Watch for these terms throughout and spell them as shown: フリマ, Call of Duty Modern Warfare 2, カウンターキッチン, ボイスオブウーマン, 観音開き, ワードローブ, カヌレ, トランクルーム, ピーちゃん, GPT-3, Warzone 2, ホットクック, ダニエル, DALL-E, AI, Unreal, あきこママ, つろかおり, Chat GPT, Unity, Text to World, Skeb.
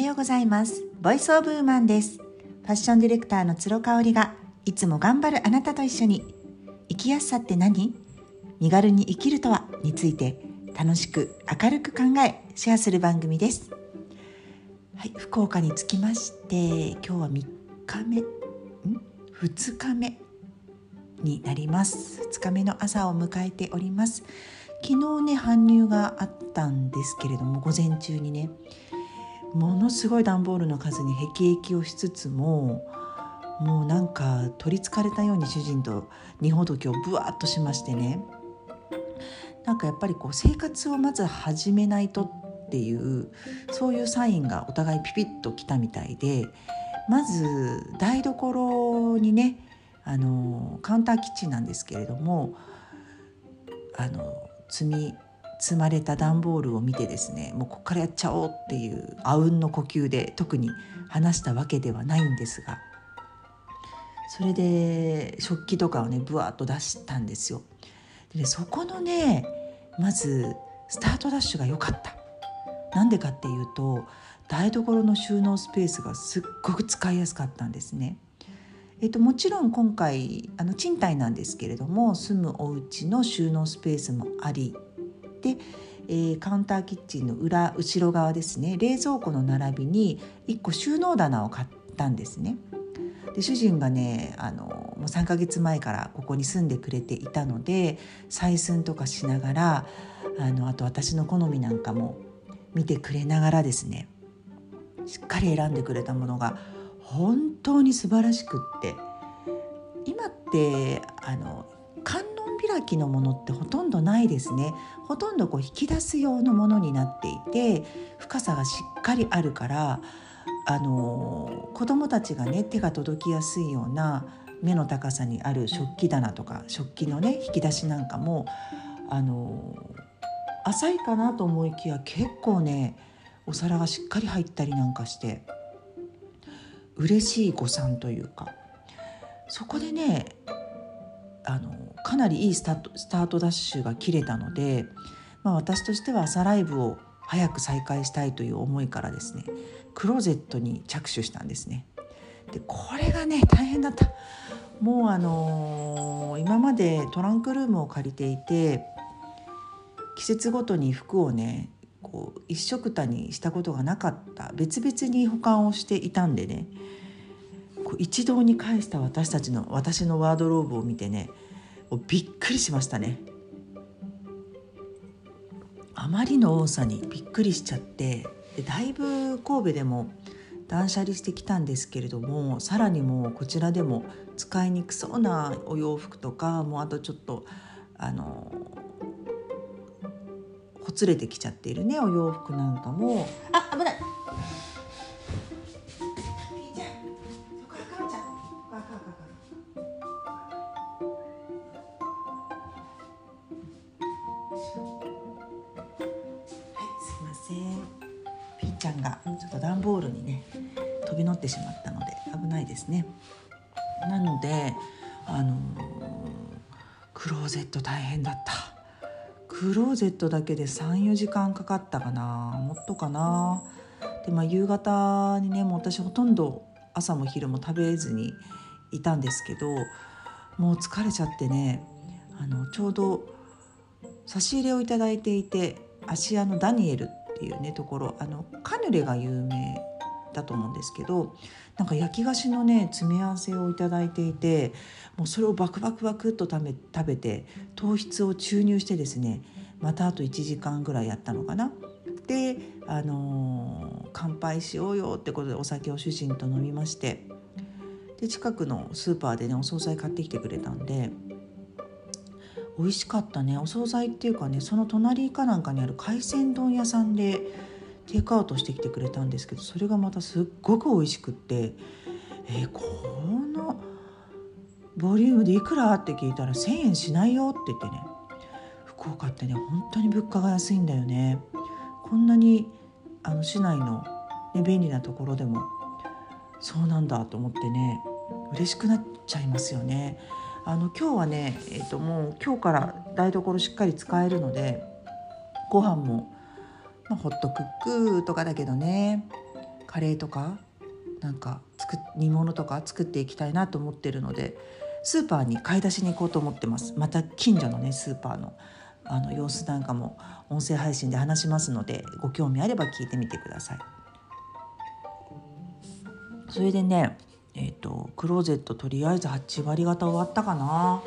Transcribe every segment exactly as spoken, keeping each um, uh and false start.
はようございます。ボイスオブウーマンです。ファッションディレクターのつろかおりがいつも頑張るあなたと一緒に、生きやすさって何？身軽に生きるとはについて楽しく明るく考えシェアする番組です。はい、福岡に着きまして、今日はみっかめんふつかめになります。ふつかめの朝を迎えております。昨日ね、搬入があったんですけれども、午前中にね、ものすごい段ボールの数にへきへきをしつつも、もうなんか取りつかれたように主人と荷ほどきをぶわっとしましてね、なんかやっぱりこう生活をまず始めないとっていう、そういうサインがお互いピピッときたみたいで、まず台所にね、あのカウンターキッチンなんですけれども、あの積み積まれた段ボールを見てですね、もうここからやっちゃおうっていうあうんの呼吸で、特に話したわけではないんですが、それで食器とかをねぶわっと出したんですよ。で、そこのね、まずスタートダッシュが良かった。なんでかっていうと、台所の収納スペースがすっごく使いやすかったんですね。えっと、もちろん今回あの賃貸なんですけれども、住むお家の収納スペースもありで、えー、カウンターキッチンの裏後ろ側ですね、冷蔵庫の並びにいっこ収納棚を買ったんですね。で、主人がね、あのもうさんかげつまえからここに住んでくれていたので、採寸とかしながら、あのあと私の好みなんかも見てくれながらですね、しっかり選んでくれたものが本当に素晴らしくって、今ってあの観音開きのものってほとんどないですね。ほとんどこう引き出す用のものになっていて、深さがしっかりあるから、あの子どもたちがね手が届きやすいような目の高さにある食器棚とか、食器のね引き出しなんかも、あの浅いかなと思いきや、結構ねお皿がしっかり入ったりなんかして、嬉しい誤算というか、そこでね、あのかなりいいスタート、スタートダッシュが切れたので、まあ、私としては朝ライブを早く再開したいという思いからですね、クローゼットに着手したんですね。で、これがね大変だった。もうあのー、今までトランクルームを借りていて、季節ごとに服をねこう一色たにしたことがなかった、別々に保管をしていたんでね、こう一堂に返した私たちの私のワードローブを見てね、びっくりしましたね。あまりの多さにびっくりしちゃって、でだいぶ神戸でも断捨離してきたんですけれども、さらにもうこちらでも使いにくそうなお洋服とか、もうあとちょっとあのほつれてきちゃっているねお洋服なんかも、あ、危ない。ピーちゃんがちょっと段ボールにね飛び乗ってしまったので危ないですね。なので、あのー、クローゼット大変だった。クローゼットだけで さん,よ 時間かかったかな、もっとかな。で、まあ、夕方にね、もう私ほとんど朝も昼も食べずにいたんですけど、もう疲れちゃってね、あのちょうど差し入れをいただいていて、芦屋のダニエルっていうねところ、あのカヌレが有名だと思うんですけど、なんか焼き菓子のね詰め合わせをいただいていて、もうそれをバクバクバクっと食べて糖質を注入してですね、またあといちじかんぐらいやったのかな。で、あのー、乾杯しようよってことでお酒を主人と飲みまして、で近くのスーパーでねお惣菜買ってきてくれたんで、美味しかったね。お惣菜っていうかね、その隣かなんかにある海鮮丼屋さんでテイクアウトしてきてくれたんですけど、それがまたすっごく美味しくって、えー、このボリュームでいくらって聞いたらせんえんしないよって言ってね、福岡ってね本当に物価が安いんだよね。こんなにあの市内の、ね、便利なところでもそうなんだと思ってね、嬉しくなっちゃいますよね。あの今日はね、えーと、もう今日から台所しっかり使えるので、ご飯も、まあ、ホットクックとかだけどね、カレーとかなんか作煮物とか作っていきたいなと思ってるので、スーパーに買い出しに行こうと思ってます。また近所のねスーパーのあの様子なんかも音声配信で話しますので、ご興味あれば聞いてみてください。それでね、えーと、クローゼットとりあえずはちわりがた終わったかな。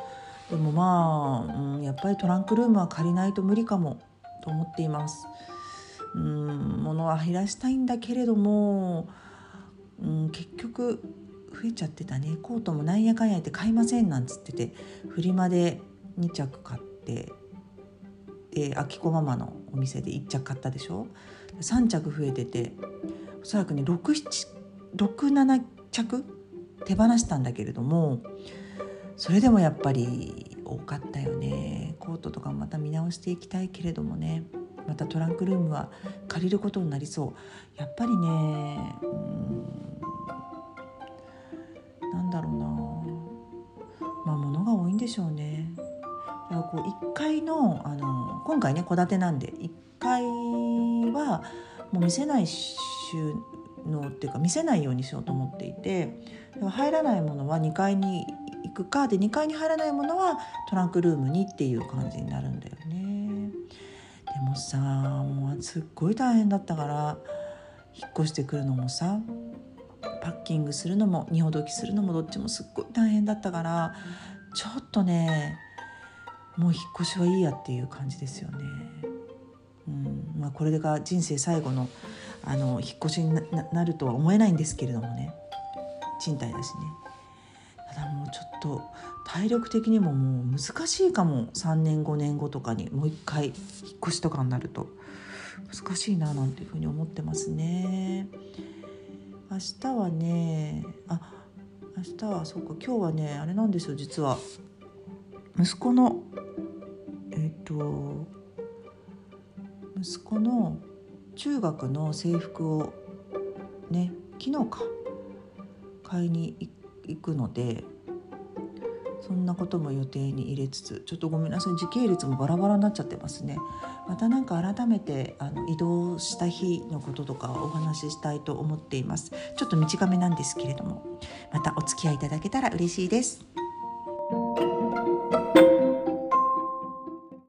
でもまあ、うん、やっぱりトランクルームは借りないと無理かもと思っています。うん、物は減らしたいんだけれども、うん、結局増えちゃってたね。コートもなんやかんやって買いませんなんつってて、フリマでにちゃく買って、であきこママのお店でいっちゃく買ったでしょ。さんちゃく増えてて、おそらくねろく、ななちゃく手放したんだけれども、それでもやっぱり多かったよね。コートとかまた見直していきたいけれどもね、またトランクルームは借りることになりそう。やっぱりね、うん、なんだろうな、まあ物が多いんでしょうね。だからこういっかい の, あの今回ね戸建てなんで、いっかいはもう見せない収納っていうか見せないようにしようと思っていて、入らないものはにかいに行くかで、にかいに入らないものはトランクルームにっていう感じになるんだよね。でもさ、もうすっごい大変だったから、引っ越してくるのもさ、パッキングするのも荷ほどきするのもどっちもすっごい大変だったから、ちょっとねもう引っ越しはいいやっていう感じですよね。うん、まあ、これが人生最後のあの引っ越しに な, なるとは思えないんですけれどもね、賃貸だしね。ただもうちょっと体力的にももう難しいかも。さんねんごねんごとかにもう一回引っ越しとかになると難しいななんていうふうに思ってますね。明日はね、あ、明日はそうか、今日はねあれなんですよ。実は息子のえっと息子の中学の制服をね、昨日か買いに行くので、そんなことも予定に入れつつ、ちょっとごめんなさい、時系列もバラバラになっちゃってますね。またなんか改めてあの移動した日のこととかお話ししたいと思っています。ちょっと短めなんですけれども、またお付き合いいただけたら嬉しいです。